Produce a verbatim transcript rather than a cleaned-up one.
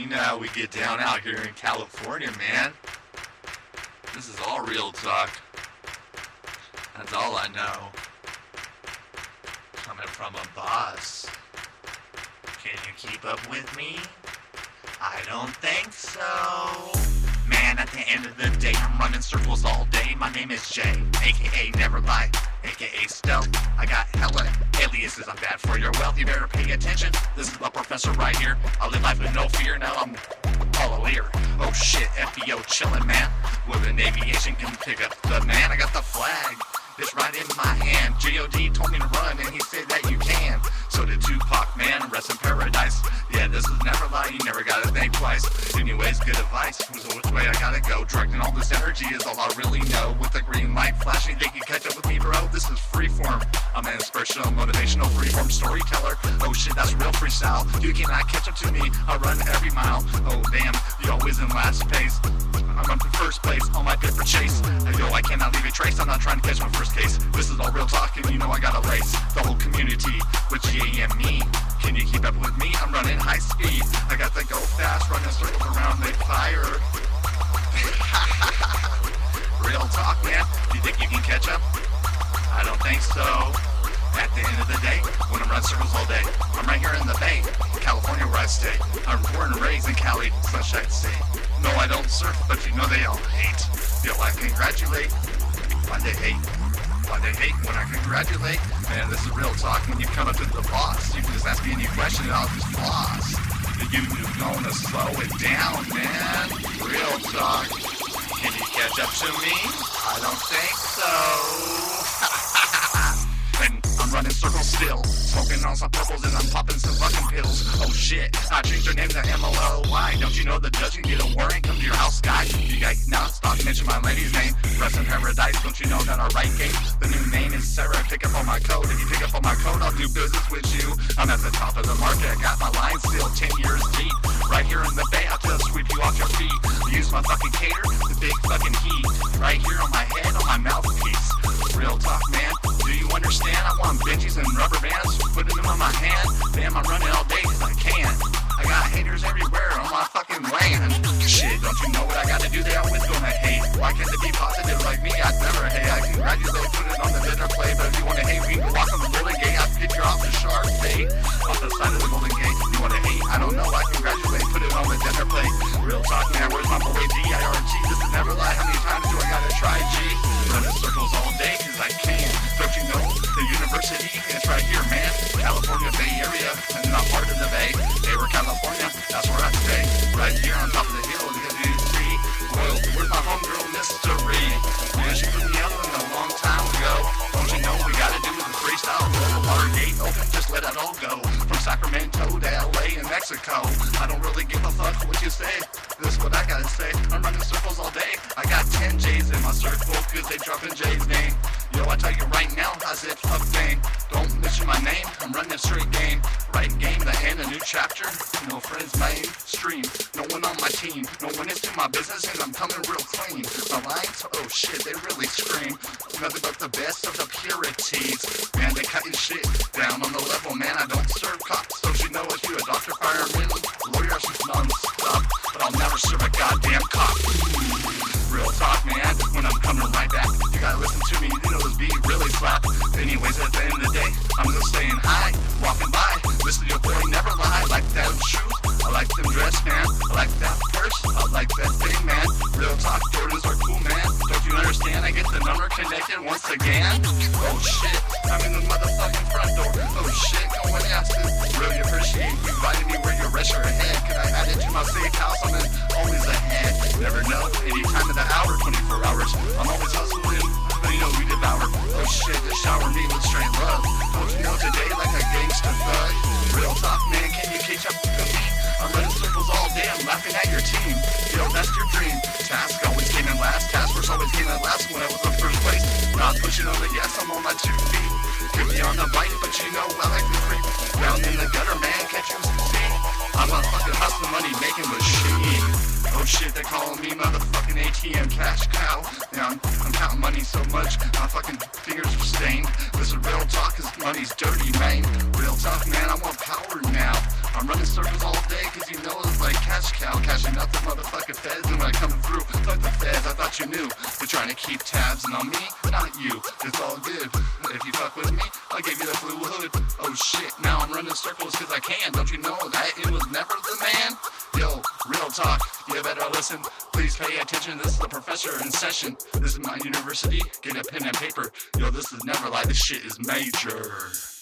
you know how we get down out here in California, man. This is all real talk. That's all I know. Coming from a boss. Can you keep up with me? I don't think so. Man, at the end of the day, I'm running circles all day. My name is Jay, aka Never Lie, aka Stealth. I got hella aliases, I'm bad for your wealth. You better pay attention, this is my professor right here. I live life with no fear, now I'm all a leer. Oh shit, F B O chillin', man. With an aviation can pick up the man. I got the flag, it's right in my hand. G O D told me to run, and he said that you can. So did Tupac, man, rest in paradise. Yeah, this is Never Lie, you never gotta think twice. Anyways, good advice, who's the way I gotta go. Directing all this energy is all I really know. With a green light flashing, think you catch up with me, bro. This is freeform, I'm an inspirational, motivational, freeform storyteller. Oh shit, that's real freestyle, you cannot catch up to me. I run every mile, oh damn, you always in last place. I run for first place, on my pit for chase. Yo, I cannot leave a trace, I'm not trying to catch my first case. This is all real talk, and you know I gotta race. The whole community, with G A M E. Can you keep up with me? I'm running high speed. I got to go fast, running circles around the fire. Real talk, man. You think you can catch up? I don't think so. At the end of the day, when I'm running circles all day, I'm right here in the Bay, California, where I stay. I'm born and raised in Cali, Sunshine State. No, I don't surf, but you know they all hate. Yo, I congratulate. Why they hate? Why they hate when I congratulate? Man, this is real talk. When you come up to the boss, you can just ask me any question and I'll just floss. You, you're gonna slow it down, man. Real talk. Can you catch up to me? I don't think so. I'm running circles still, smoking on some purples and I'm popping some fucking pills. Oh shit, I changed your name to M O L Y. Don't you know the judge can get a warrant? Come to your house, guy. You guys now stop mentioning my lady's name. Rest in paradise, don't you know that I write game? The new name is Sarah, pick up on my code. If you pick up on my code, I'll do business with you. I'm at the top of the market, I got my line still ten years deep. Right here in the Bay, I'll just sweep you off your feet. Use my fucking cater, the big fucking heat. Right here on my head, on my mouthpiece. Real talk, man. Do you understand? I want benches and rubber bands, putting them on my hand. Damn, I'm running all day cause I can. I got haters everywhere on my fucking land. Shit, don't you know what I gotta do? They always gonna hate. Why can't they be positive like me? I'd never hate. I congratulate, put it on the dinner plate. But if you wanna hate, we can walk on the Golden Gate. I'd get you off the shark bait, off the side of the Golden Gate. You wanna hate? I don't know. I congratulate, put it on the dinner plate. Real talk, man. Where's my boy G I R G? This is Never Lie. How many times do I gotta try G? Run in circles all day cause I can. Don't you know? The university is right here, man. California Bay Area, and not part of the Bay. They were California, that's where I stay. Right here on top of the hill, you can see. Well, where's my homegirl Mystery? Man, she put me out a long time ago. Don't you know we gotta do with the freestyle? The water gate open, just let it all go. From Sacramento to L A and Mexico. I don't really give a fuck what you say. This is what I gotta say. I'm running circles all day. I got ten J's in my circle, cause they dropping J's name. Yo, I tell you right now, I said fuck fame. Don't mention my name, I'm running straight game. Right game, the end, a new chapter. No friends, mainstream. No one on my team. No one is to my business, and I'm coming real clean. My lines, oh shit, they really scream. Nothing but the best of the purities. Man, they cutting shit down on the level. Man, I don't serve cops. Don't you know if you a doctor, fireman, lawyer, she's non-stop. But I'll never serve a goddamn cop. Real talk, man, when I'm coming right back. You gotta listen to me, you know this beat really slap. Anyways, at the end of the day, I'm just staying high, walking by. This is your boy, Never Lie. I like that shoes, I like them dress, man. I like that purse, I like that thing, man. Real talk, Jordans are cool, man. Don't you understand? I get the number connected once again. Oh shit, I'm in the motherfucking front door. Oh shit, no one asked it. Really appreciate you inviting me where you rest your head. Can I add it to my safe house? I'm in, always ahead. Never know, any time of the hour, twenty-four hours. I'm always hustling, but you know we devour. Oh shit, just shower me with straight love. Don't you know today like a gangster thug? Real talk, man, can you catch up with me? I'm running circles all day, I'm laughing at your team. Yo, that's your dream. Task always came in last, task force always came in last. When I was in first place, when I was pushing on the gas, I'm on my two feet. Could be on the bike, but you know I like to creep. Down in the gutter, man, can't you see? I'm a fucking hustle money making machine. Oh shit, they calling me motherfucking A T M Cash Cow. Now I'm, I'm counting money so much, my fucking fingers are stained. This is real talk, cause money's dirty, man. Real talk, man, I want power now. I'm running circles all day, cause you know it's like Cash Cow. flashing out the motherfucking feds. And I come through, fuck the feds, I thought you knew. We're trying to keep tabs, and on me, not you. It's all good, if you fuck with me, I'll give you the blue hood. Oh shit, now I'm running circles cause I can. Don't you know that it was never the man? Yo, real talk, you better listen. Please pay attention, this is the professor in session. This is my university, get a pen and paper. Yo, this is Never Lie, this shit is major.